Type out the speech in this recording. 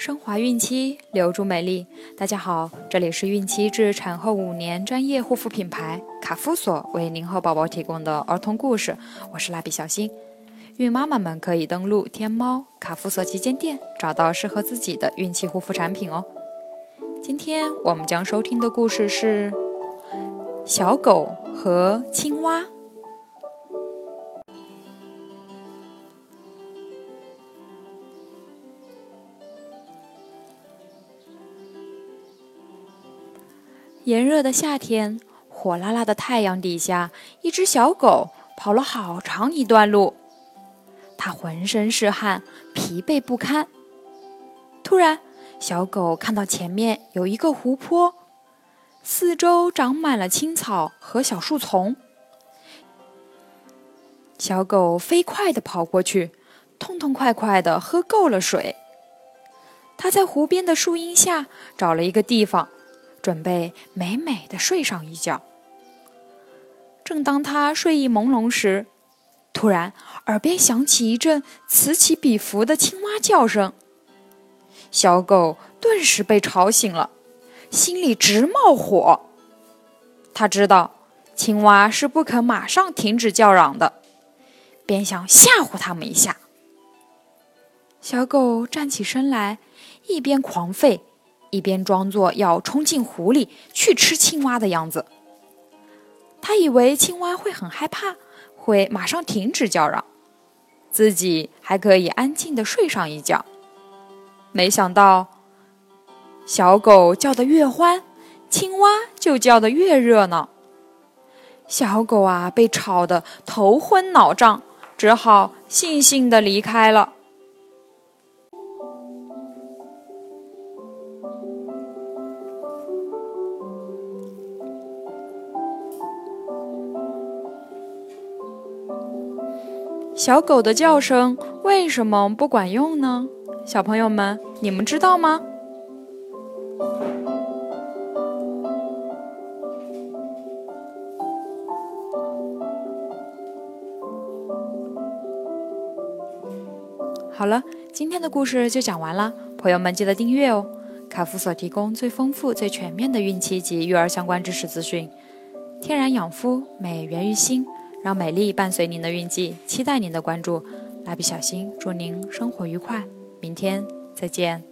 升华孕期，留住美丽。大家好，这里是孕期至产后5年专业护肤品牌卡夫索为您和宝宝提供的儿童故事，我是蜡笔小新。孕妈妈们可以登录天猫卡夫索旗舰店，找到适合自己的孕期护肤产品哦。今天我们将收听的故事是小狗和青蛙。炎热的夏天，火辣辣的太阳底下，一只小狗跑了好长一段路。它浑身是汗，疲惫不堪。突然，小狗看到前面有一个湖泊，四周长满了青草和小树丛。小狗飞快地跑过去，痛痛快快地喝够了水。它在湖边的树荫下找了一个地方，准备美美地睡上一觉。正当他睡意朦胧时，突然耳边响起一阵此起彼伏的青蛙叫声，小狗顿时被吵醒了，心里直冒火。他知道青蛙是不肯马上停止叫嚷的，便想吓唬他们一下。小狗站起身来，一边狂吠，一边装作要冲进湖里去吃青蛙的样子。他以为青蛙会很害怕，会马上停止叫嚷，自己还可以安静地睡上一觉。没想到，小狗叫得越欢，青蛙就叫得越热闹。小狗啊，被吵得头昏脑胀，只好悻悻地离开了。小狗的叫声为什么不管用呢？小朋友们，你们知道吗？好了，今天的故事就讲完了，朋友们记得订阅哦。卡夫所提供最丰富、最全面的孕期及育儿相关知识资讯，天然养肤，美源于心。让美丽伴随您的孕期，期待您的关注。蜡笔小新祝您生活愉快，明天再见。